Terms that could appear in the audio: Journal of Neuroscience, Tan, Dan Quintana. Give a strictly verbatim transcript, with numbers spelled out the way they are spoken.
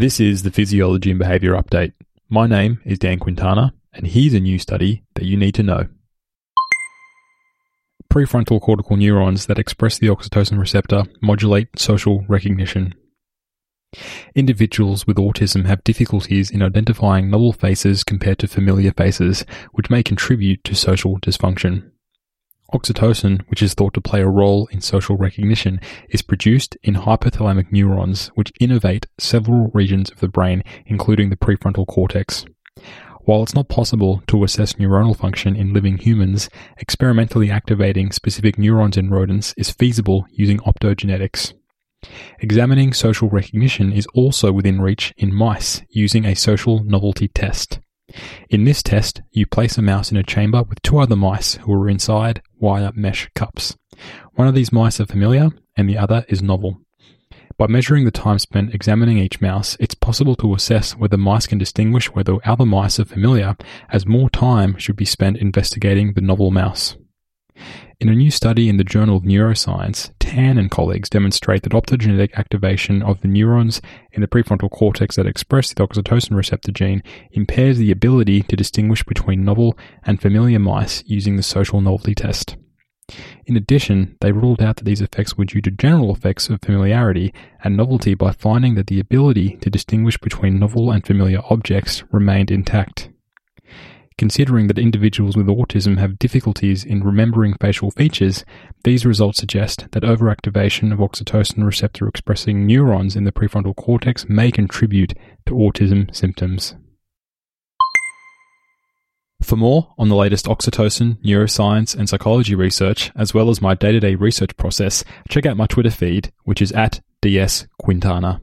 This is the Physiology and Behaviour Update. My name is Dan Quintana, and here's a new study that you need to know. Prefrontal cortical neurons that express the oxytocin receptor modulate social recognition. Individuals with autism have difficulties in identifying novel faces compared to familiar faces, which may contribute to social dysfunction. Oxytocin, which is thought to play a role in social recognition, is produced in hypothalamic neurons, which innervate several regions of the brain, including the prefrontal cortex. While it's not possible to assess neuronal function in living humans, experimentally activating specific neurons in rodents is feasible using optogenetics. Examining social recognition is also within reach in mice using a social novelty test. In this test, you place a mouse in a chamber with two other mice who are inside wire mesh cups. One of these mice are familiar and the other is novel. By measuring the time spent examining each mouse, it's possible to assess whether mice can distinguish whether other mice are familiar, as more time should be spent investigating the novel mouse. In a new study in the Journal of Neuroscience, Tan and colleagues demonstrate that optogenetic activation of the neurons in the prefrontal cortex that express the oxytocin receptor gene impairs the ability to distinguish between novel and familiar mice using the social novelty test. In addition, they ruled out that these effects were due to general effects of familiarity and novelty by finding that the ability to distinguish between novel and familiar objects remained intact. Considering that individuals with autism have difficulties in remembering facial features, these results suggest that overactivation of oxytocin receptor-expressing neurons in the prefrontal cortex may contribute to autism symptoms. For more on the latest oxytocin, neuroscience, and psychology research, as well as my day-to-day research process, check out my Twitter feed, which is at D S Quintana.